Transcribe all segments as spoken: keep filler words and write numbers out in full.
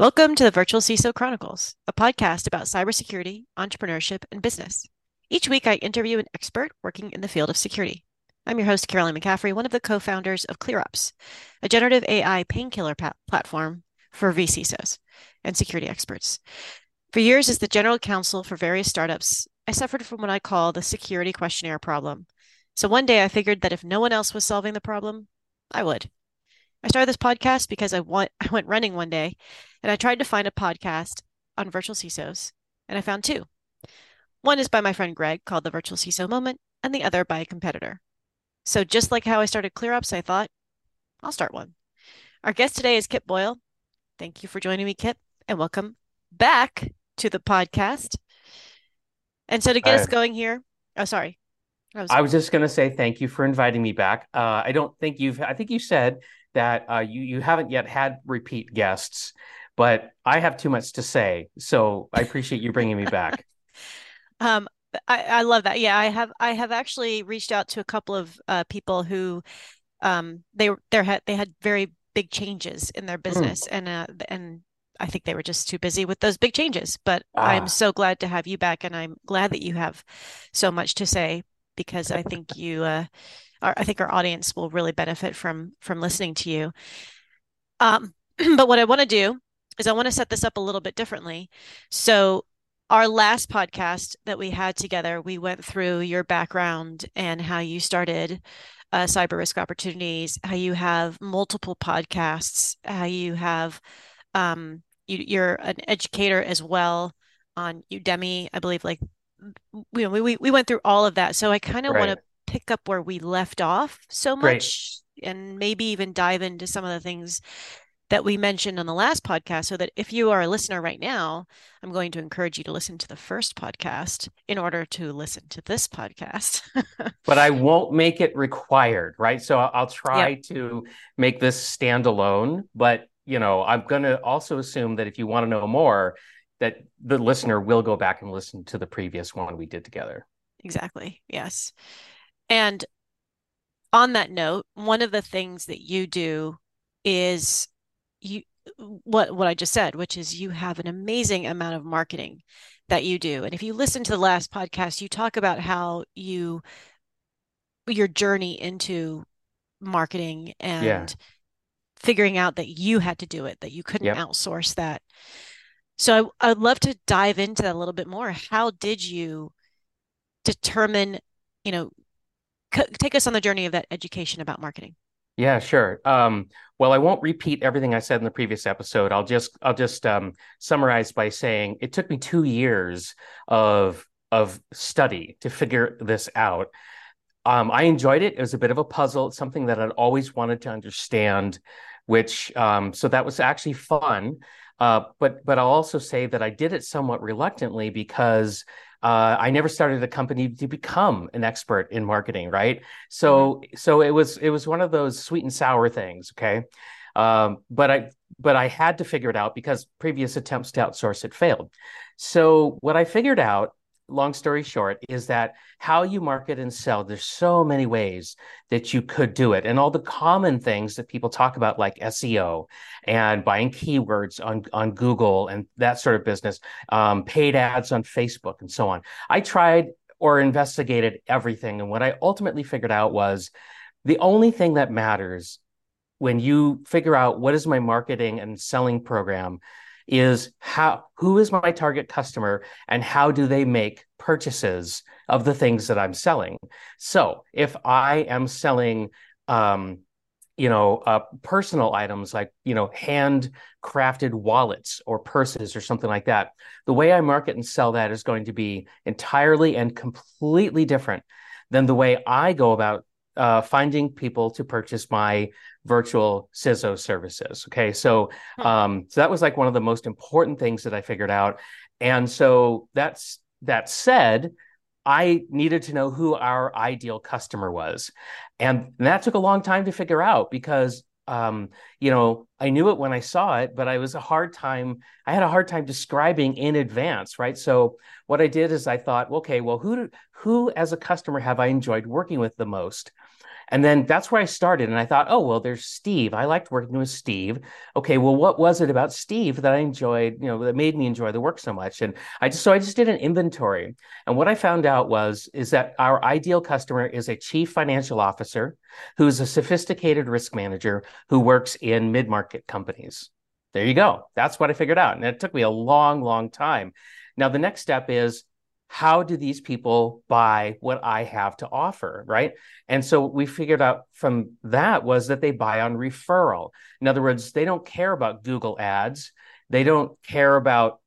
Welcome to the Virtual C I S O Chronicles, a podcast about cybersecurity, entrepreneurship, and business. Each week, I interview an expert working in the field of security. I'm your host, Caroline McCaffrey, one of the co-founders of ClearOps, a generative A I painkiller pa- platform for V C I S Os and security experts. For years as the general counsel for various startups, I suffered from what I call the security questionnaire problem. So one day I figured that if no one else was solving the problem, I would. I started this podcast because I, want, I went running one day and I tried to find a podcast on virtual C I S Os, and I found two. One is by my friend Greg called The Virtual C I S O Moment, and the other by a competitor. So just like how I started ClearOps, I thought, I'll start one. Our guest today is Kip Boyle. Thank you for joining me, Kip, and welcome back to the podcast. And so to get All right. us going here, oh, sorry. I was, I was just going to say thank you for inviting me back. Uh, I don't think you've, I think you said that uh, you, you haven't yet had repeat guests, but I have too much to say. So I appreciate you bringing me back. um, I, I love that. Yeah, I have I have actually reached out to a couple of uh, people who um, they they had they had very big changes in their business. Mm. And uh, and I think they were just too busy with those big changes. But ah. I'm so glad to have you back. And I'm glad that you have so much to say, because I think you uh, are, I think our audience will really benefit from from listening to you. Um, but what I want to do is I want to set this up a little bit differently. So our last podcast that we had together, we went through your background and how you started uh, Cyber Risk Opportunities, how you have multiple podcasts, how you have um, you, you're an educator as well on Udemy, I believe, like. We, we we went through all of that. So I kind of right. want to pick up where we left off so much right. and maybe even dive into some of the things that we mentioned on the last podcast, so that if you are a listener right now, I'm going to encourage you to listen to the first podcast in order to listen to this podcast. But I won't make it required, right? So I'll, I'll try yep. to make this standalone. But, you know, I'm going to also assume that if you want to know more, that the listener will go back and listen to the previous one we did together. Exactly. Yes. And on that note, one of the things that you do is you what what I just said, which is you have an amazing amount of marketing that you do. And if you listen to the last podcast, you talk about how you your journey into marketing and yeah. figuring out that you had to do it, that you couldn't yep. outsource that. So I, I'd love to dive into that a little bit more. How did you determine, you know, c- take us on the journey of that education about marketing? Yeah, sure. Um, well, I won't repeat everything I said in the previous episode. I'll just I'll just um, summarize by saying it took me two years of of study to figure this out. Um, I enjoyed it. It was a bit of a puzzle. It's something that I'd always wanted to understand, which um, so that was actually fun. Uh, but but I'll also say that I did it somewhat reluctantly, because uh, I never started a company to become an expert in marketing, right? So mm-hmm. so it was it was one of those sweet and sour things, okay? Um, but I but I had to figure it out, because previous attempts to outsource it failed. So what I figured out, long story short, is that how you market and sell, there's so many ways that you could do it. And all the common things that people talk about, like S E O and buying keywords on, on Google and that sort of business, um, paid ads on Facebook and so on. I tried or investigated everything. And what I ultimately figured out was the only thing that matters when you figure out what is my marketing and selling program is how who is my target customer and how do they make purchases of the things that I'm selling. So if I am selling, um, you know, uh, personal items like, you know, handcrafted wallets or purses or something like that, the way I market and sell that is going to be entirely and completely different than the way I go about Uh, finding people to purchase my virtual C I S O services. Okay, so um, so that was like one of the most important things that I figured out. And so that's that said, I needed to know who our ideal customer was, and that took a long time to figure out, because um, you know I knew it when I saw it, but I was a hard time. I had a hard time describing in advance, right? So what I did is I thought, okay, well, who do, who as a customer have I enjoyed working with the most? And then that's where I started. And I thought, oh, well, there's Steve. I liked working with Steve. Okay, well, what was it about Steve that I enjoyed, you know, that made me enjoy the work so much? And I just, so I just did an inventory. And what I found out was, is that our ideal customer is a chief financial officer who's a sophisticated risk manager who works in mid-market companies. There you go. That's what I figured out. And it took me a long, long time. Now, the next step is, how do these people buy what I have to offer, right? And so we figured out from that was that they buy on referral. In other words, they don't care about Google ads. They don't care about,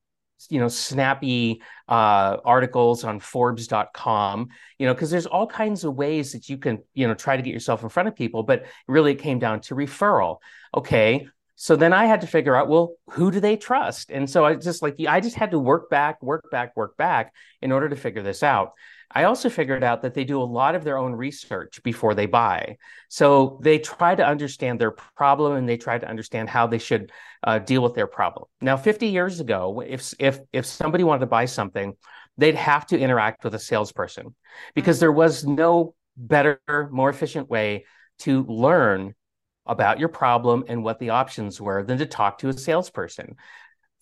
you know, snappy uh, articles on Forbes dot com, you know, because there's all kinds of ways that you can, you know, try to get yourself in front of people. But really, it came down to referral. Okay. So then I had to figure out, well, who do they trust? And so I just like, I just had to work back, work back, work back in order to figure this out. I also figured out that they do a lot of their own research before they buy. So they try to understand their problem and they try to understand how they should uh, deal with their problem. Now, fifty years ago, if, if, if somebody wanted to buy something, they'd have to interact with a salesperson because there was no better, more efficient way to learn about your problem and what the options were than to talk to a salesperson.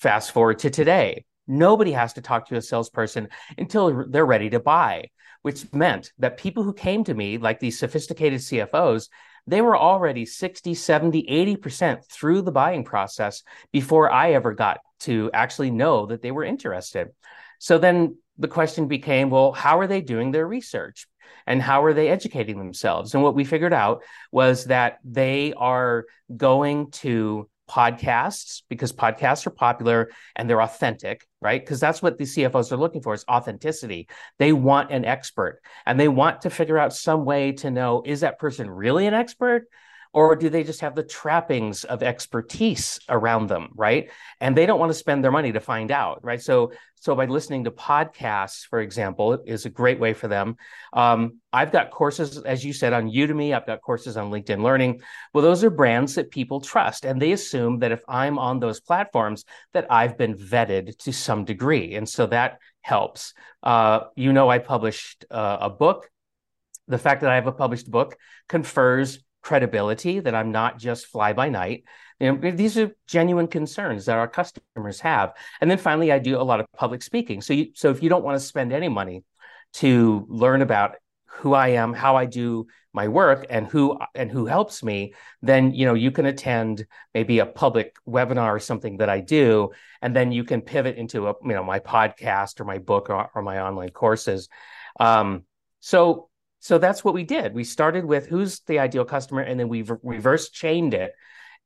Fast forward to today, nobody has to talk to a salesperson until they're ready to buy, which meant that people who came to me, like these sophisticated C F Os, they were already sixty, seventy, eighty percent through the buying process before I ever got to actually know that they were interested. So then the question became, well, how are they doing their research? And how are they educating themselves? And what we figured out was that they are going to podcasts because podcasts are popular and they're authentic, right? Because that's what the C F Os are looking for is authenticity. They want an expert and they want to figure out some way to know, is that person really an expert? Or do they just have the trappings of expertise around them, right? And they don't want to spend their money to find out, right? So, so by listening to podcasts, for example, is a great way for them. Um, I've got courses, as you said, on Udemy. I've got courses on LinkedIn Learning. Well, those are brands that people trust, and they assume that if I'm on those platforms, that I've been vetted to some degree, and so that helps. Uh, you know, I published uh, a book. The fact that I have a published book confers credibility, that I'm not just fly by night. You know, these are genuine concerns that our customers have. And then finally, I do a lot of public speaking. So, you, so if you don't want to spend any money to learn about who I am, how I do my work, and who and who helps me, then you know you can attend maybe a public webinar or something that I do, and then you can pivot into a you know my podcast or my book or, or my online courses. Um, so. So that's what we did. We started with who's the ideal customer, and then we re- reverse chained it.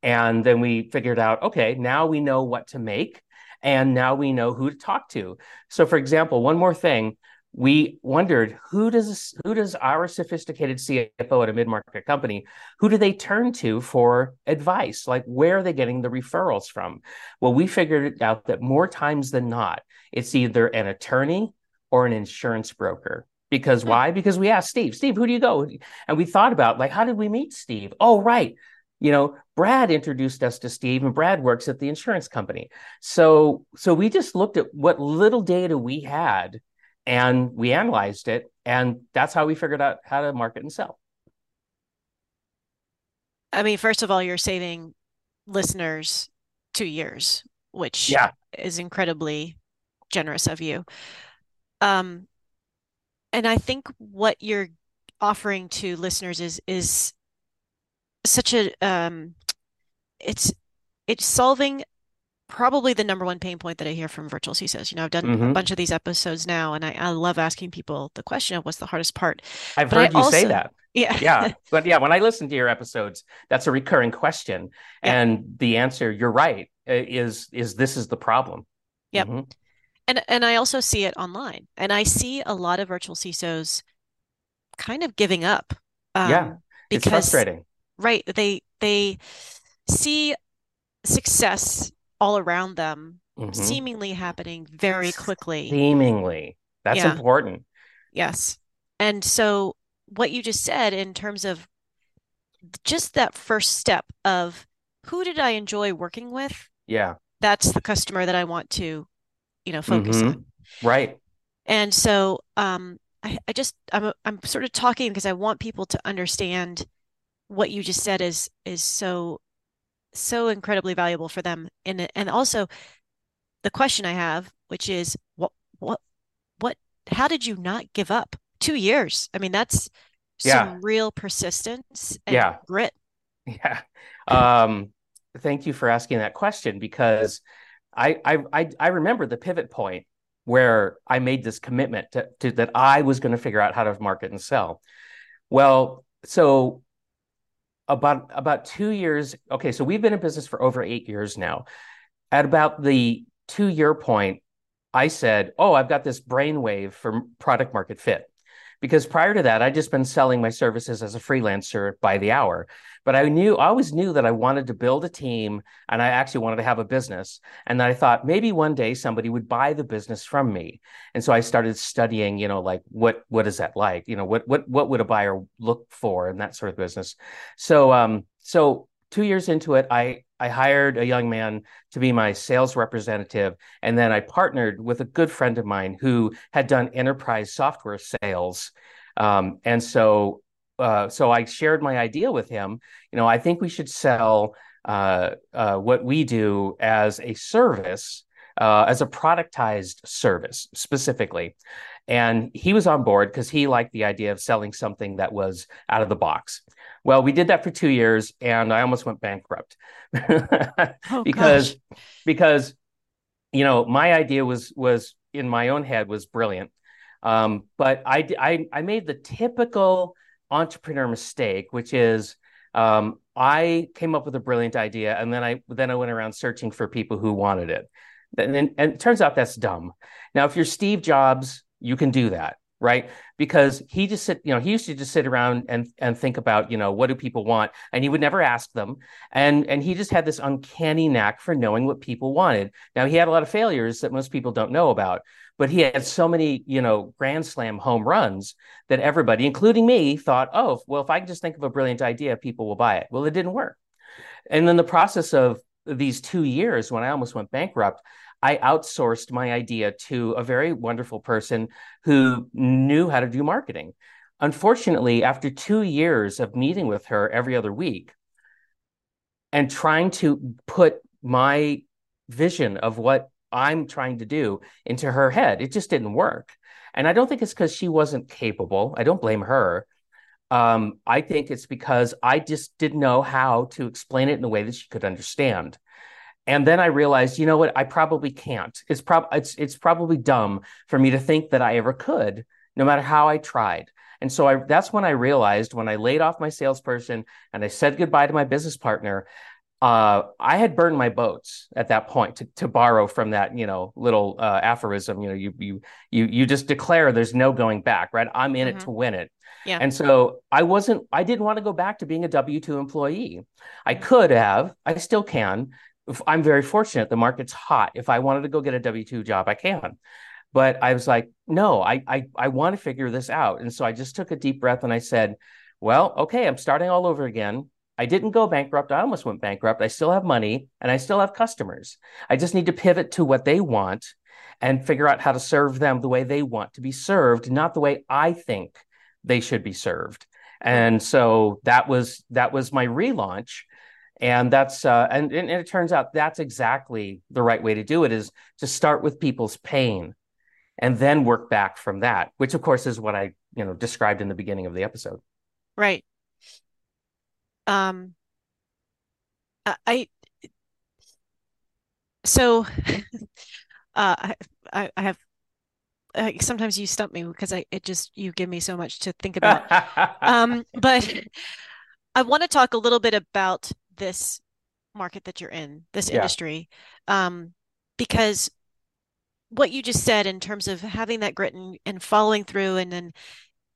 And then we figured out, okay, now we know what to make, and now we know who to talk to. So for example, one more thing, we wondered, who does who does our sophisticated C F O at a mid-market company, who do they turn to for advice? Like, where are they getting the referrals from? Well, we figured out that more times than not, it's either an attorney or an insurance broker. Because why? Because we asked Steve, Steve, who do you go? And we thought about, like, how did we meet Steve? Oh, right. You know, Brad introduced us to Steve, and Brad works at the insurance company. So, so we just looked at what little data we had and we analyzed it. And that's how we figured out how to market and sell. I mean, first of all, you're saving listeners two years, which yeah. is incredibly generous of you. Um. And I think what you're offering to listeners is is such a um, it's it's solving probably the number one pain point that I hear from virtual C I S Os. You know, I've done mm-hmm. a bunch of these episodes now, and I, I love asking people the question of what's the hardest part. I've but heard I you also, say that. Yeah, yeah, but yeah, when I listen to your episodes, that's a recurring question, yeah. and the answer, you're right, is is this is the problem. Yep. Mm-hmm. And and I also see it online, and I see a lot of virtual C I S Os kind of giving up. Um, yeah, it's because, frustrating. Right, they they see success all around them, mm-hmm. seemingly happening very quickly. Seemingly, that's yeah. important. Yes, and so what you just said in terms of just that first step of who did I enjoy working with? Yeah, that's the customer that I want to. You know, focus mm-hmm. on. Right. And so um, I, I just, I'm, I'm sort of talking because I want people to understand what you just said is, is so, so incredibly valuable for them. And, and also the question I have, which is what, what, what, how did you not give up? Two years? I mean, that's yeah. some real persistence and yeah. grit. Yeah. Um, thank you for asking that question, because I, I, I, I remember the pivot point where I made this commitment to, to that I was going to figure out how to market and sell. Well, so about, about two years. Okay. So we've been in business for over eight years now. At about the two year point, I said, oh, I've got this brainwave for product market fit. Because prior to that, I'd just been selling my services as a freelancer by the hour. But I knew, I always knew that I wanted to build a team, and I actually wanted to have a business. And I thought maybe one day somebody would buy the business from me. And so I started studying, you know, like what what is that like? You know, what what what would a buyer look for in that sort of business? So um, so two years into it, I I hired a young man to be my sales representative. And then I partnered with a good friend of mine who had done enterprise software sales. Um, and so uh, so I shared my idea with him. You know, I think we should sell uh, uh, what we do as a service, uh, as a productized service specifically. And he was on board because he liked the idea of selling something that was out of the box. Well, we did that for two years and I almost went bankrupt oh, because, gosh. because, you know, my idea was, was in my own head was brilliant. Um, but I, I, I made the typical entrepreneur mistake, which is um, I came up with a brilliant idea. And then I, then I went around searching for people who wanted it. And, and, and it turns out that's dumb. Now, if you're Steve Jobs, you can do that. Right. Because he just sit, you know, he used to just sit around and, and think about, you know, what do people want? And he would never ask them. And and he just had this uncanny knack for knowing what people wanted. Now, he had a lot of failures that most people don't know about, but he had so many, you know, grand slam home runs that everybody, including me, thought, oh, well, if I can just think of a brilliant idea, people will buy it. Well, it didn't work. And then the process of these two years when I almost went bankrupt, I outsourced my idea to a very wonderful person who knew how to do marketing. Unfortunately, after two years of meeting with her every other week and trying to put my vision of what I'm trying to do into her head, it just didn't work. And I don't think it's because she wasn't capable. I don't blame her. Um, I think it's because I just didn't know how to explain it in a way that she could understand. And then I realized, you know what? I probably can't. It's prob it's it's probably dumb for me to think that I ever could, no matter how I tried. And so I that's when I realized when I laid off my salesperson and I said goodbye to my business partner, uh, I had burned my boats at that point. To, to borrow from that, you know, little uh, aphorism, you know, you you you you just declare there's no going back, right? I'm in mm-hmm. it to win it. Yeah. And so I wasn't. I didn't want to go back to being a W two employee. I could have. I still can. I'm very fortunate. The market's hot. If I wanted to go get a W two job, I can. But I was like, no, I, I, I want to figure this out. And so I just took a deep breath and I said, well, okay, I'm starting all over again. I didn't go bankrupt. I almost went bankrupt. I still have money and I still have customers. I just need to pivot to what they want and figure out how to serve them the way they want to be served, not the way I think they should be served. And so that was, that was my relaunch. And that's uh, and, and it turns out that's exactly the right way to do it, is to start with people's pain and then work back from that, which, of course, is what I, you know, described in the beginning of the episode. Right. Um, I. So uh, I, I have I, sometimes you stump me because I it just you give me so much to think about. um, but I want to talk a little bit about this market that you're in, this yeah. industry, um, because what you just said in terms of having that grit and, and following through, and then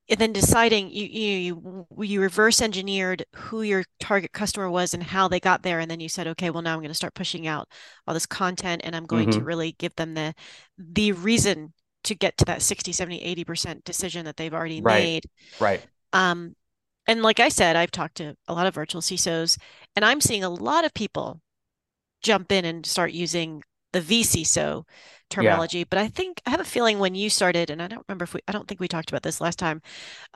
and then deciding you you you reverse engineered who your target customer was and how they got there, and then you said, okay, well now I'm going to start pushing out all this content, and I'm going mm-hmm. to really give them the the reason to get to that sixty, seventy, eighty percent decision that they've already right. made. Right. Um, and like I said, I've talked to a lot of virtual C I S Os, and I'm seeing a lot of people jump in and start using the V C I S O terminology, yeah. But I think I have a feeling when you started, and I don't remember if we, I don't think we talked about this last time.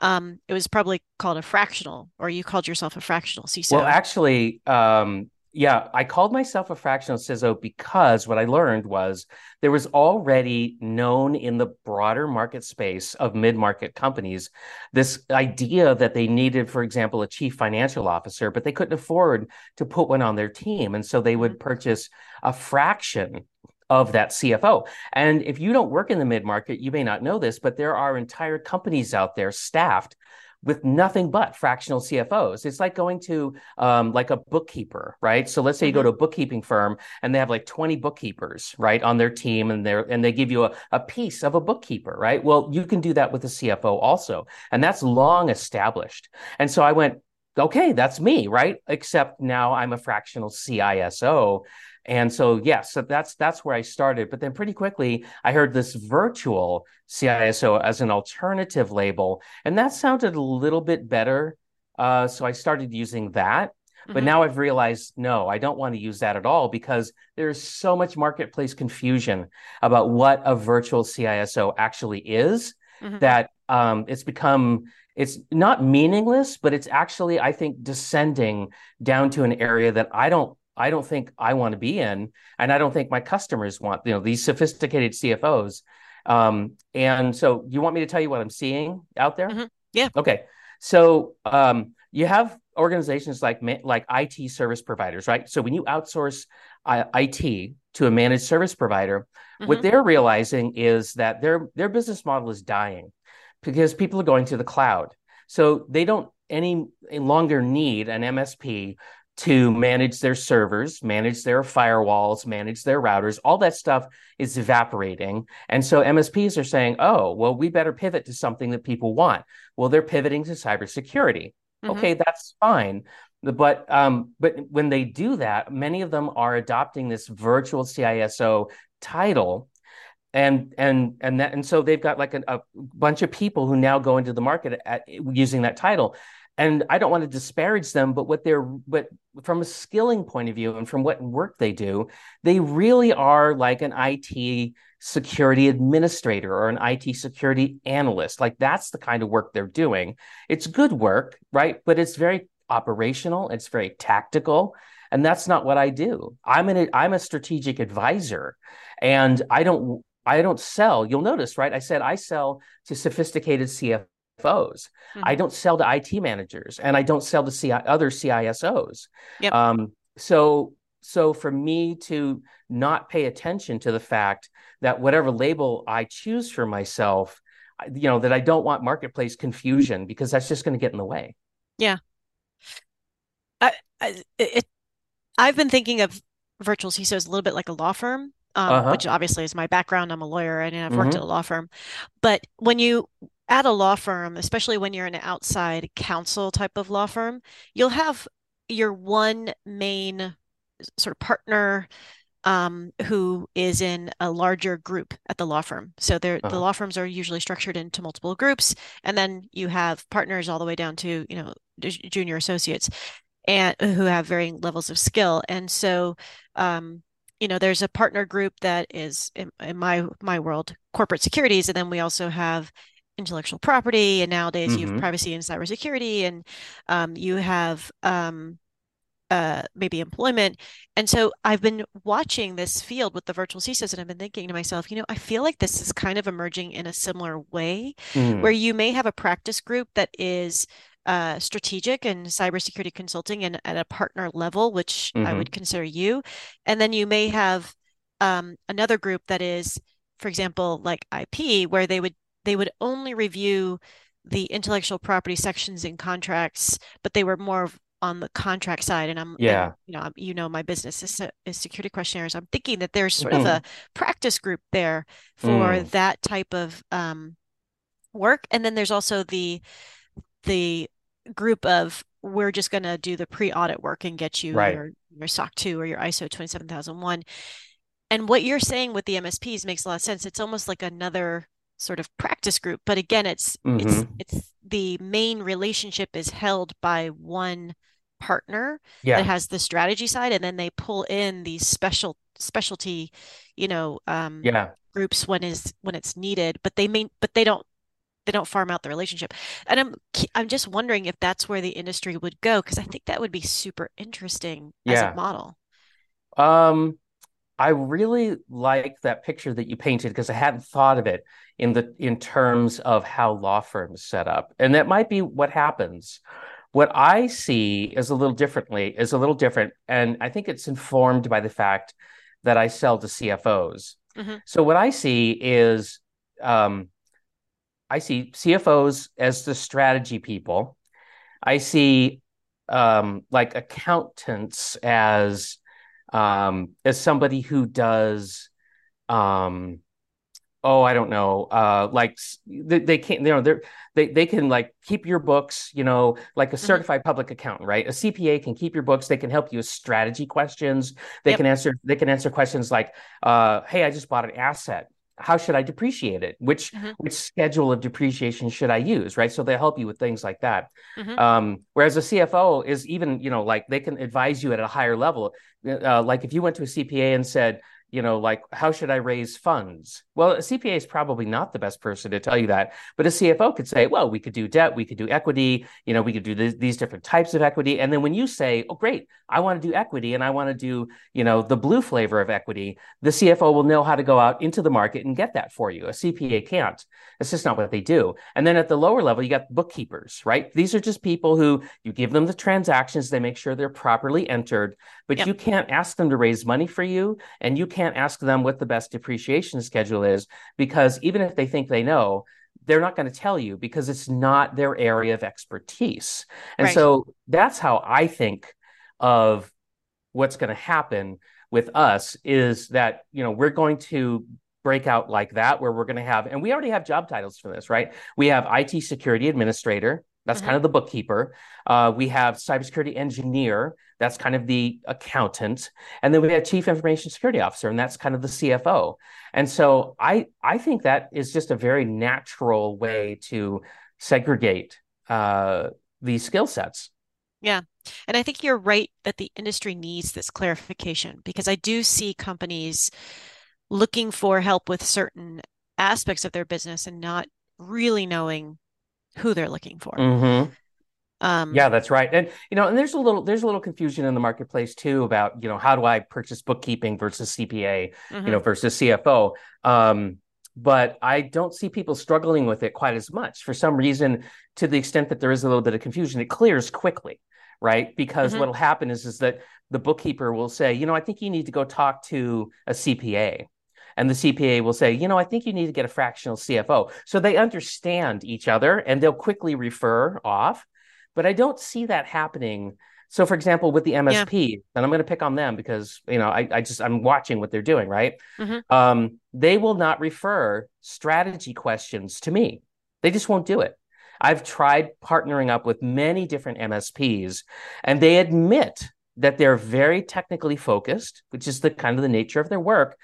Um, it was probably called a fractional, or you called yourself a fractional C I S O. Well, actually, um, yeah, I called myself a fractional C I S O because what I learned was there was already known in the broader market space of mid-market companies, this idea that they needed, for example, a chief financial officer, but they couldn't afford to put one on their team. And so they would purchase a fraction of that C F O. And if you don't work in the mid-market, you may not know this, but there are entire companies out there staffed with nothing but fractional C F Os. It's like going to um, like a bookkeeper, right? So let's say you go to a bookkeeping firm and they have like twenty bookkeepers, right, on their team, and they're and they give you a, a piece of a bookkeeper, right? Well, you can do that with a C F O also. And that's long established. And so I went, okay, that's me, right? Except now I'm a fractional C I S O. And so, yes, yeah, so that's that's where I started. But then pretty quickly, I heard this virtual C I S O as an alternative label, and that sounded a little bit better. Uh, so I started using that. Mm-hmm. But now I've realized, no, I don't want to use that at all, because there's so much marketplace confusion about what a virtual C I S O actually is, mm-hmm. that um, it's become... It's not meaningless, but it's actually, I think, descending down to an area that I don't, I don't think I want to be in, and I don't think my customers want. You know, these sophisticated C F Os. Um, and so, you want me to tell you what I'm seeing out there? Mm-hmm. Yeah. Okay. So um, you have organizations like like I T service providers, right? So when you outsource uh, I T to a managed service provider, mm-hmm. what they're realizing is that their their business model is dying, because people are going to the cloud. So they don't any longer need an M S P to manage their servers, manage their firewalls, manage their routers. All that stuff is evaporating. And so M S Ps are saying, oh, well, we better pivot to something that people want. Well, they're pivoting to cybersecurity. Mm-hmm. Okay, that's fine. But um, but when they do that, many of them are adopting this virtual C I S O title. And and and that, and so they've got like a, a bunch of people who now go into the market at, using that title, and I don't want to disparage them, but what they're but from a skilling point of view and from what work they do, they really are like an I T security administrator or an I T security analyst. Like that's the kind of work they're doing. It's good work, right? But it's very operational. It's very tactical. And that's not what I do. I'm an I'm a strategic advisor, and I don't. I don't sell. You'll notice, right? I said I sell to sophisticated C F Os. Mm-hmm. I don't sell to I T managers, and I don't sell to C I, other C I S Os. Yep. Um, so, so for me to not pay attention to the fact that whatever label I choose for myself, you know, that I don't want marketplace confusion, because that's just going to get in the way. Yeah. I, I it, I've been thinking of virtual C I S Os a little bit like a law firm. Um, uh-huh. Which obviously is my background. I'm a lawyer, and I've worked mm-hmm. at a law firm. But when you at a law firm, especially when you're an outside counsel type of law firm, you'll have your one main sort of partner um, who is in a larger group at the law firm. So they're, uh-huh. the law firms are usually structured into multiple groups, and then you have partners all the way down to, you know, junior associates, and who have varying levels of skill. And so, um, you know, there's a partner group that is in, in my my world, corporate securities, and then we also have intellectual property, and nowadays mm-hmm. you have privacy and cybersecurity, and um, you have um, uh, maybe employment. And so I've been watching this field with the virtual C I S Os, and I've been thinking to myself, you know, I feel like this is kind of emerging in a similar way, mm. where you may have a practice group that is Uh, strategic and cybersecurity consulting, and at a partner level, which mm-hmm. I would consider you. And then you may have um, another group that is, for example, like I P, where they would they would only review the intellectual property sections in contracts, but they were more on the contract side. And I'm, yeah, and, you know, I'm, you know, my business is, is security questionnaires. I'm thinking that there's sort mm. of a practice group there for mm. that type of um, work. And then there's also the the group of, we're just going to do the pre-audit work and get you right. your, your S O C two or your I S O twenty-seven thousand one. And what you're saying with the M S Ps makes a lot of sense. It's almost like another sort of practice group, but again, it's mm-hmm. it's it's the main relationship is held by one partner yeah. that has the strategy side, and then they pull in these special specialty, you know, um, yeah. groups when is when it's needed, but they mean, but they don't, they don't farm out the relationship. And I'm, I'm just wondering if that's where the industry would go, because I think that would be super interesting yeah. as a model. Um, I really like that picture that you painted, because I hadn't thought of it in the in terms of how law firms set up, and that might be what happens. What I see is a little differently, is a little different, and I think it's informed by the fact that I sell to C F Os. Mm-hmm. So what I see is, um, I see C F Os as the strategy people. I see um, like accountants as um, as somebody who does, um, oh, I don't know, uh, like they, they can't, you know, they they they can like keep your books, you know, like a certified mm-hmm. public accountant, right? A C P A can keep your books. They can help you with strategy questions. They yep. can answer, they can answer questions like, uh, hey, I just bought an asset. How should I depreciate it? Which mm-hmm. which schedule of depreciation should I use, right? So they help you with things like that. Mm-hmm. Um, whereas a C F O is even, you know, like they can advise you at a higher level. Uh, like if you went to a C P A and said, you know, like, how should I raise funds? Well, a C P A is probably not the best person to tell you that. But a C F O could say, well, we could do debt, we could do equity, you know, we could do th- these different types of equity. And then when you say, oh, great, I want to do equity and I want to do, you know, the blue flavor of equity, the C F O will know how to go out into the market and get that for you. A C P A can't. It's just not what they do. And then at the lower level, you got bookkeepers, right? These are just people who you give them the transactions, they make sure they're properly entered, but yep. you can't ask them to raise money for you, and you can't ask them what the best depreciation schedule is, because even if they think they know, they're not going to tell you because it's not their area of expertise. And right. so that's how I think of what's going to happen with us, is that, you know, we're going to break out like that, where we're going to have, and we already have job titles for this, right? We have I T security administrator. That's mm-hmm. kind of the bookkeeper. Uh, we have cybersecurity engineer. That's kind of the accountant. And then we have chief information security officer, and that's kind of the C F O. And so I, I think that is just a very natural way to segregate uh, these skill sets. Yeah. And I think you're right that the industry needs this clarification, because I do see companies looking for help with certain aspects of their business and not really knowing who they're looking for. Mm-hmm. Um, yeah, that's right. And, you know, and there's a little, there's a little confusion in the marketplace too, about, you know, how do I purchase bookkeeping versus C P A, mm-hmm. you know, versus C F O. Um, but I don't see people struggling with it quite as much. For some reason, to the extent that there is a little bit of confusion, it clears quickly, right? Because mm-hmm. what'll happen is, is that the bookkeeper will say, you know, I think you need to go talk to a C P A. And the C P A will say, you know, I think you need to get a fractional C F O. So they understand each other and they'll quickly refer off. But I don't see that happening. So, for example, with the M S P, yeah. and I'm going to pick on them because, you know, I, I just I'm watching what they're doing, right? Mm-hmm. Um, they will not refer strategy questions to me. They just won't do it. I've tried partnering up with many different M S Ps, and they admit that they're very technically focused, which is the kind of the nature of their work.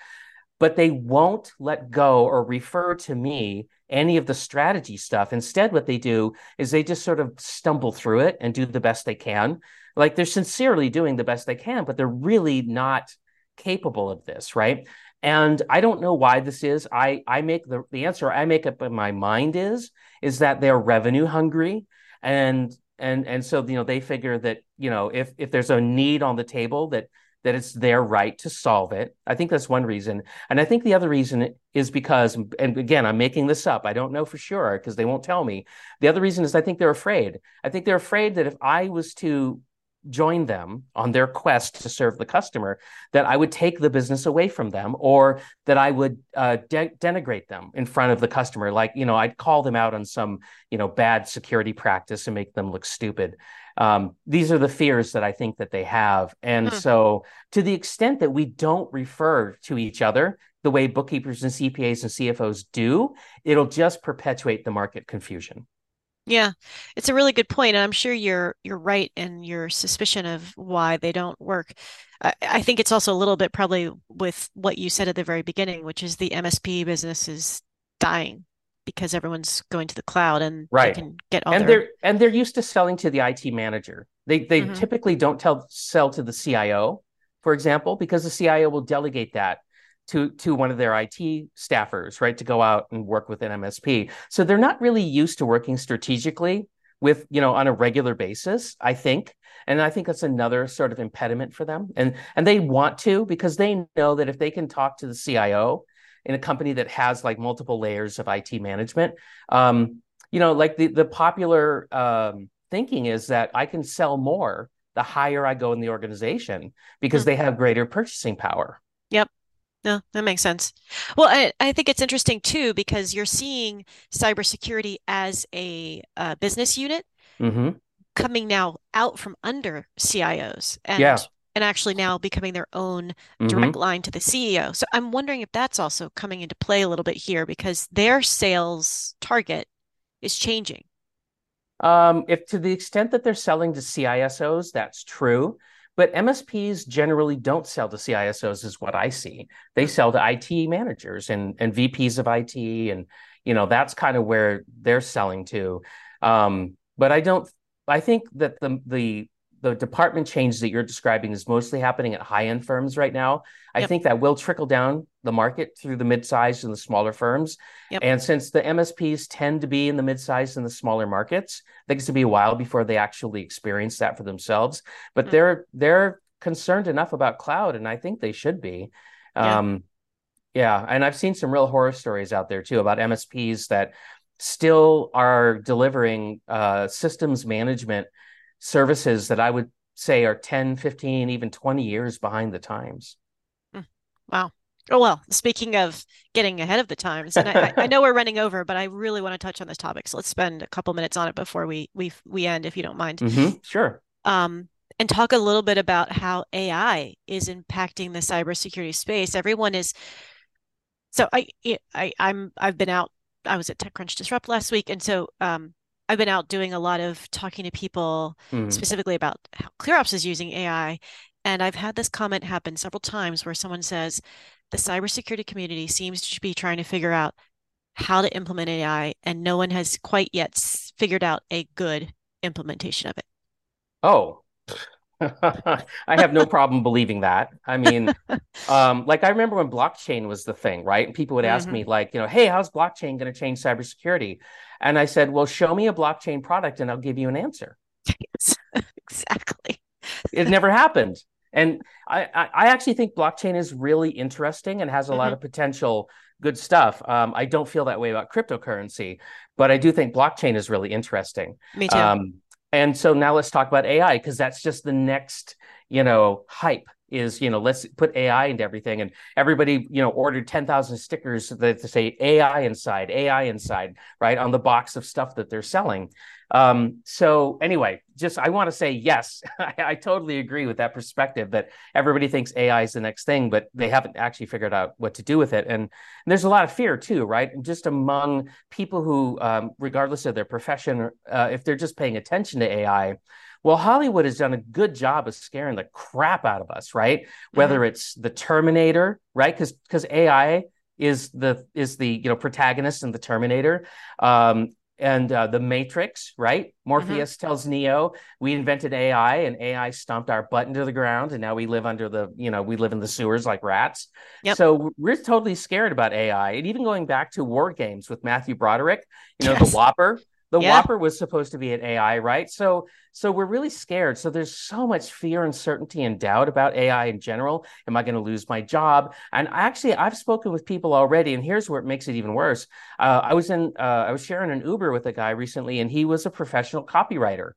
But they won't let go or refer to me any of the strategy stuff. Instead, what they do is they just sort of stumble through it and do the best they can. Like they're sincerely doing the best they can, but they're really not capable of this, right? And I don't know why this is. I, I make the, the answer I make up in my mind is, is that they're revenue hungry. And and and so, you know, they figure that, you know, if if there's a need on the table, that that it's their right to solve it. I think that's one reason. And I think the other reason is because, and again, I'm making this up, I don't know for sure because they won't tell me. The other reason is I think they're afraid. I think they're afraid that if I was to join them on their quest to serve the customer, that I would take the business away from them, or that I would uh, de- denigrate them in front of the customer. Like, you know, I'd call them out on some, you know, bad security practice and make them look stupid. Um, these are the fears that I think that they have. And mm-hmm. so to the extent that we don't refer to each other the way bookkeepers and C P As and C F Os do, it'll just perpetuate the market confusion. Yeah, it's a really good point. And I'm sure you're you're right in your suspicion of why they don't work. I, I think it's also a little bit probably with what you said at the very beginning, which is the M S P business is dying because everyone's going to the cloud, and right. they can get all and their... They're, and they're used to selling to the I T manager. They they mm-hmm. typically don't tell sell to the C I O. for example, because the C I O will delegate that to, to one of their I T staffers, right, to go out and work with an M S P. So they're not really used to working strategically with, you know, on a regular basis, I think. And I think that's another sort of impediment for them. And, and they want to, because they know that if they can talk to the C I O in a company that has like multiple layers of I T management, um, you know, like the, the popular um, thinking is that I can sell more the higher I go in the organization because mm-hmm. they have greater purchasing power. Yep. No, that makes sense. Well, I, I think it's interesting too, because you're seeing cybersecurity as a uh, business unit mm-hmm. coming now out from under C I Os and, yeah. and actually now becoming their own direct mm-hmm. line to the C E O. So I'm wondering if that's also coming into play a little bit here, because their sales target is changing. Um, if to the extent that they're selling to C I S Os, that's true. But M S Ps generally don't sell to C I S Os is what I see. They sell to I T managers and, and V Ps of I T. And, you know, that's kind of where they're selling to. Um, but I don't, I think that the, the the department change that you're describing is mostly happening at high-end firms right now. I yep. think that will trickle down the market through the mid-sized and the smaller firms. Yep. And since the M S Ps tend to be in the mid-sized and the smaller markets, I think it's going to be a while before they actually experience that for themselves. But mm. they're they're concerned enough about cloud, and I think they should be. Yeah. Um, yeah. And I've seen some real horror stories out there, too, about M S Ps that still are delivering uh, systems management services that I would say are ten, fifteen, even twenty years behind the times. Wow. Oh, well, speaking of getting ahead of the times, and I, I know we're running over, but I really want to touch on this topic. So let's spend a couple minutes on it before we we we end, if you don't mind. Mm-hmm. Sure. Um, and talk a little bit about how A I is impacting the cybersecurity space. Everyone is, so I, I, I'm, I've been out, I was at TechCrunch Disrupt last week. And so, um, I've been out doing a lot of talking to people mm. specifically about how ClearOps is using A I. And I've had this comment happen several times where someone says, the cybersecurity community seems to be trying to figure out how to implement A I, and no one has quite yet figured out a good implementation of it. Oh, I have no problem believing that. I mean, um, like I remember when blockchain was the thing, right? And people would ask mm-hmm. me like, you know, hey, how's blockchain going to change cybersecurity? And I said, well, show me a blockchain product and I'll give you an answer. Yes, exactly. It never happened. And I, I actually think blockchain is really interesting and has a mm-hmm. lot of potential good stuff. Um, I don't feel that way about cryptocurrency, but I do think blockchain is really interesting. Me too. Um, and so now let's talk about A I, because that's just the next, you know, hype is, you know, let's put A I into everything. And everybody, you know, ordered ten thousand stickers that say A I inside, A I inside, right, on the box of stuff that they're selling. Um, so anyway, just I want to say, yes, I, I totally agree with that perspective that everybody thinks A I is the next thing, but they haven't actually figured out what to do with it. And, and there's a lot of fear, too, right? Just among people who, um, regardless of their profession, uh, if they're just paying attention to A I, well, Hollywood has done a good job of scaring the crap out of us, right? Whether mm-hmm. it's the Terminator, right? Because because A I is the is the you know protagonist in the Terminator, um, and uh, the Matrix, right? Morpheus mm-hmm. tells Neo, "We invented A I, and A I stomped our butt into the ground, and now we live under the you know we live in the sewers like rats." Yep. So we're totally scared about A I, and even going back to War Games with Matthew Broderick, you know yes. the Whopper. The yeah. Whopper was supposed to be an A I, right? So so we're really scared. So there's so much fear, uncertainty, and doubt about A I in general. Am I going to lose my job? And actually, I've spoken with people already, and here's where it makes it even worse. Uh, I was in uh, I was sharing an Uber with a guy recently, and he was a professional copywriter.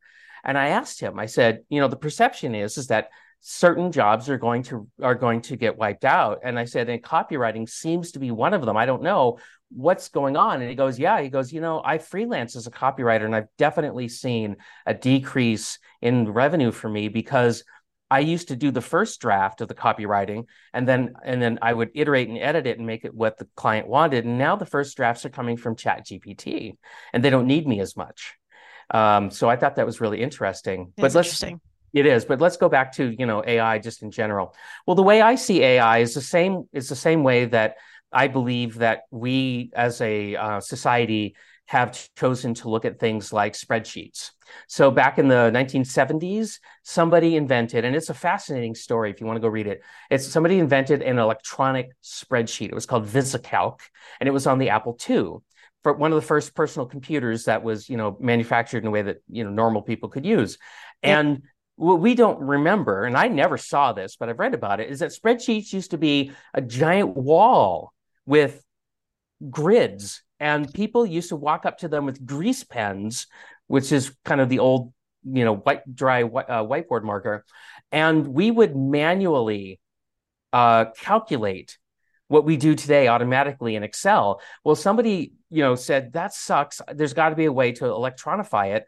And I asked him, I said, you know, the perception is, is that certain jobs are going to are going to get wiped out. And I said, and copywriting seems to be one of them. I don't know what's going on. And he goes, yeah, he goes, you know, I freelance as a copywriter, and I've definitely seen a decrease in revenue for me, because I used to do the first draft of the copywriting, and then and then I would iterate and edit it and make it what the client wanted. And now the first drafts are coming from ChatGPT, and they don't need me as much. Um, so I thought that was really interesting. That's but let's interesting. It is, but let's go back to, you know, A I just in general. Well, the way I see A I is the same is the same way that I believe that we as a uh, society have chosen to look at things like spreadsheets. So back in the nineteen seventies, somebody invented, and it's a fascinating story if you want to go read it. It's somebody invented an electronic spreadsheet. It was called Visicalc, and it was on the Apple two. For one of the first personal computers that was, you know, manufactured in a way that, you know, normal people could use. And what we don't remember, and I never saw this, but I've read about it, is that spreadsheets used to be a giant wall with grids, and people used to walk up to them with grease pens, which is kind of the old, you know, white dry uh, whiteboard marker, and we would manually uh, calculate what we do today automatically in Excel. Well, somebody, you know, said, that sucks. There's got to be a way to electronify it.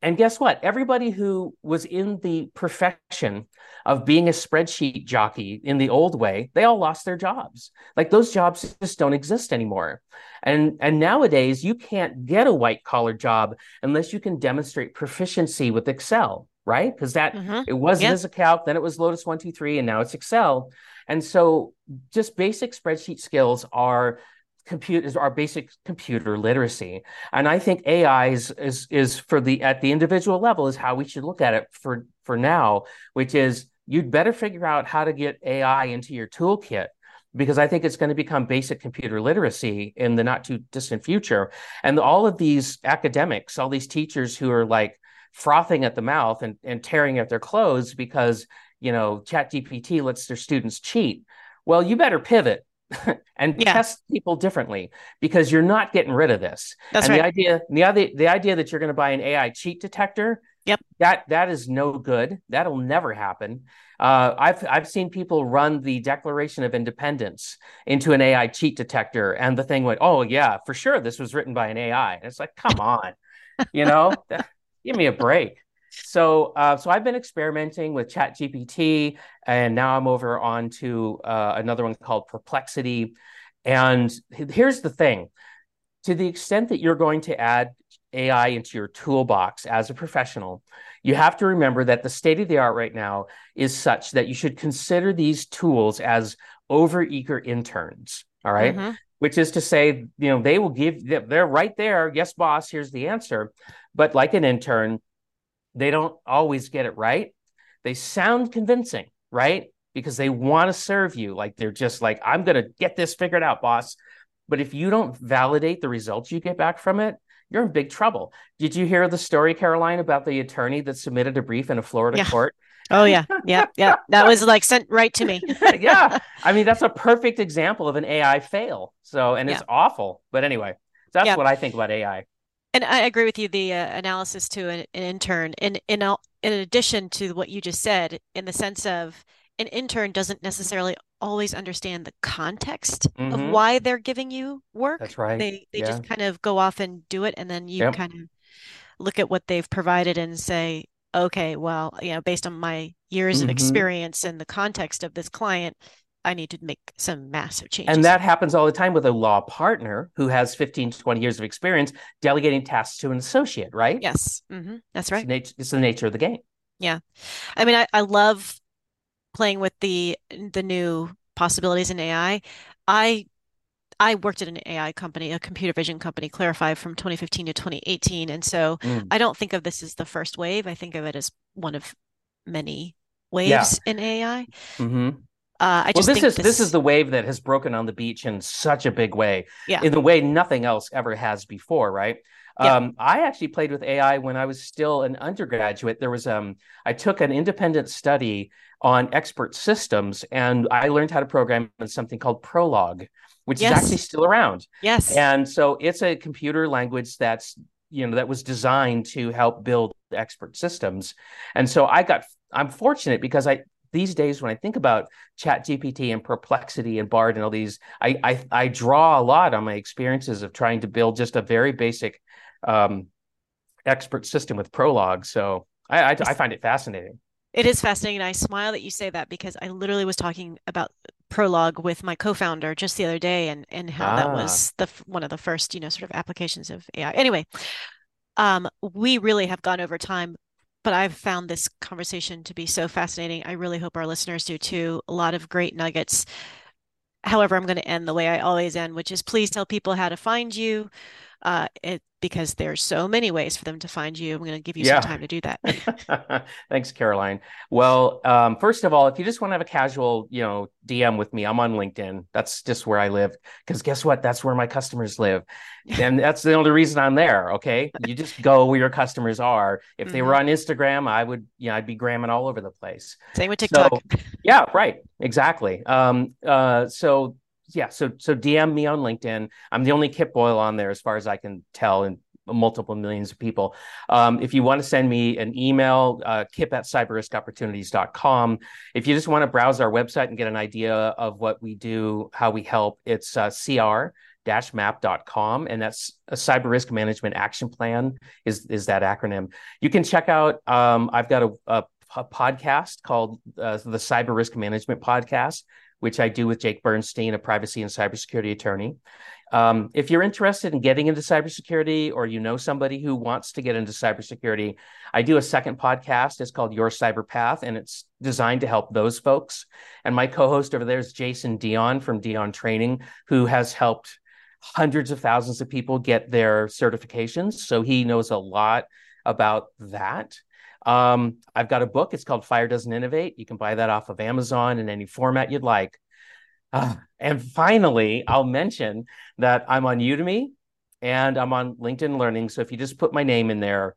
And guess what? Everybody who was in the profession of being a spreadsheet jockey in the old way, they all lost their jobs. Like, those jobs just don't exist anymore. And, and nowadays, you can't get a white-collar job unless you can demonstrate proficiency with Excel, right? Because that mm-hmm. it was yep. VisiCalc, then it was Lotus one two three, and now it's Excel. And so just basic spreadsheet skills are computers are basic computer literacy. And I think A I is, is is for the at the individual level is how we should look at it for, for now, which is you'd better figure out how to get A I into your toolkit, because I think it's going to become basic computer literacy in the not too distant future. And all of these academics, all these teachers who are like frothing at the mouth and, and tearing at their clothes because, you know, ChatGPT lets their students cheat. Well, you better pivot and yeah. test people differently, because you're not getting rid of this. That's and right. The idea, the idea, the idea that you're going to buy an A I cheat detector, yep, that that is no good. That'll never happen. Uh, I've I've seen people run the Declaration of Independence into an A I cheat detector, and the thing went, "Oh yeah, for sure, this was written by an A I." And it's like, come on, you know, give me a break. So, uh, so I've been experimenting with ChatGPT, and now I'm over on to uh, another one called Perplexity. And here's the thing: to the extent that you're going to add A I into your toolbox as a professional, you have to remember that the state of the art right now is such that you should consider these tools as over-eager interns. All right. Mm-hmm. Which is to say, you know, they will give, they're right there. Yes, boss, here's the answer. But like an intern, they don't always get it right. They sound convincing, right? Because they want to serve you. Like, they're just like, I'm going to get this figured out, boss. But if you don't validate the results you get back from it, you're in big trouble. Did you hear the story, Caroline, about the attorney that submitted a brief in a Florida yeah. court? Oh, yeah. Yeah. Yeah. That was like sent right to me. yeah. I mean, that's a perfect example of an A I fail. So, and yeah. it's awful. But anyway, that's yeah. what I think about A I. And I agree with you, the uh, analysis to an, an intern. And in, in, in addition to what you just said, in the sense of an intern doesn't necessarily always understand the context mm-hmm. of why they're giving you work. That's right. They, they yeah. just kind of go off and do it. And then you yep. kind of look at what they've provided and say, okay, well, you know, based on my years mm-hmm. of experience and the context of this client, I need to make some massive changes. And that happens all the time with a law partner who has fifteen to twenty years of experience delegating tasks to an associate, right? Yes. Mm-hmm. That's right. It's the, nat- it's the nature of the game. Yeah. I mean, I, I love playing with the the new possibilities in A I. I I worked at an A I company, a computer vision company, Clarifai, from twenty fifteen to twenty eighteen. And so mm. I don't think of this as the first wave. I think of it as one of many waves yeah. in A I. Mm-hmm. Uh, I just well, this think is this... this is the wave that has broken on the beach in such a big way, yeah. in the way nothing else ever has before, right? Yeah. Um, I actually played with A I when I was still an undergraduate. There was um, I took an independent study on expert systems, and I learned how to program in something called Prolog, which yes. is actually still around. Yes, and so it's a computer language that's you know that was designed to help build expert systems, and so I got I'm fortunate because I. These days, when I think about ChatGPT and Perplexity and Bard and all these, I, I I draw a lot on my experiences of trying to build just a very basic um, expert system with Prolog. So I, I, I find it fascinating. It is fascinating. And I smile that you say that, because I literally was talking about Prolog with my co-founder just the other day, and and how ah. that was the one of the first, you know, sort of applications of A I. Anyway, um, we really have gone over time. But I've found this conversation to be so fascinating. I really hope our listeners do too. A lot of great nuggets. However, I'm going to end the way I always end, which is please tell people how to find you, uh, it, because there's so many ways for them to find you. I'm going to give you yeah. some time to do that. Thanks, Caroline. Well, um, first of all, if you just want to have a casual, you know, D M with me, I'm on LinkedIn. That's just where I live. Because guess what? That's where my customers live. And that's the only reason I'm there. Okay. You just go where your customers are. If mm-hmm. they were on Instagram, I would, you know, I'd be gramming all over the place. Same with TikTok. So, yeah, right. Exactly. Um, uh, so Yeah, so so D M me on LinkedIn. I'm the only Kip Boyle on there, as far as I can tell, and multiple millions of people. Um, if you want to send me an email, uh, kip at cyber risk opportunities dot com. If you just want to browse our website and get an idea of what we do, how we help, it's uh, C R dash map dot com, and that's a Cyber Risk Management Action Plan is is that acronym. You can check out. Um, I've got a, a, a podcast called uh, the Cyber Risk Management Podcast, which I do with Jake Bernstein, a privacy and cybersecurity attorney. Um, if you're interested in getting into cybersecurity, or you know somebody who wants to get into cybersecurity, I do a second podcast. It's called Your Cyber Path, and it's designed to help those folks. And my co-host over there is Jason Dion from Dion Training, who has helped hundreds of thousands of people get their certifications. So he knows a lot about that. Um, I've got a book. It's called Fire Doesn't Innovate. You can buy that off of Amazon in any format you'd like. Uh, and finally, I'll mention that I'm on Udemy and I'm on LinkedIn Learning. So if you just put my name in there,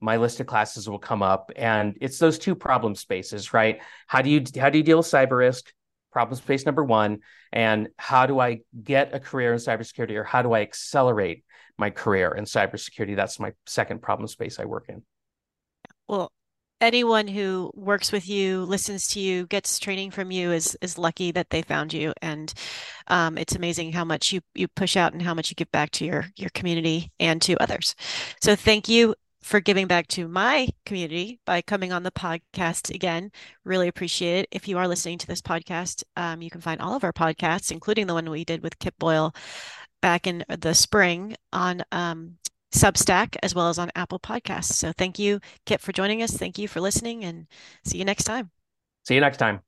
my list of classes will come up. And it's those two problem spaces, right? How do you, how do you deal with cyber risk? Problem space number one. And how do I get a career in cybersecurity, or how do I accelerate my career in cybersecurity? That's my second problem space I work in. Well, anyone who works with you, listens to you, gets training from you is is lucky that they found you. And um, it's amazing how much you, you push out and how much you give back to your, your community and to others. So thank you for giving back to my community by coming on the podcast again. Really appreciate it. If you are listening to this podcast, um, you can find all of our podcasts, including the one we did with Kip Boyle back in the spring on um Substack, as well as on Apple Podcasts. So thank you, Kip, for joining us. Thank you for listening, and see you next time. See you next time.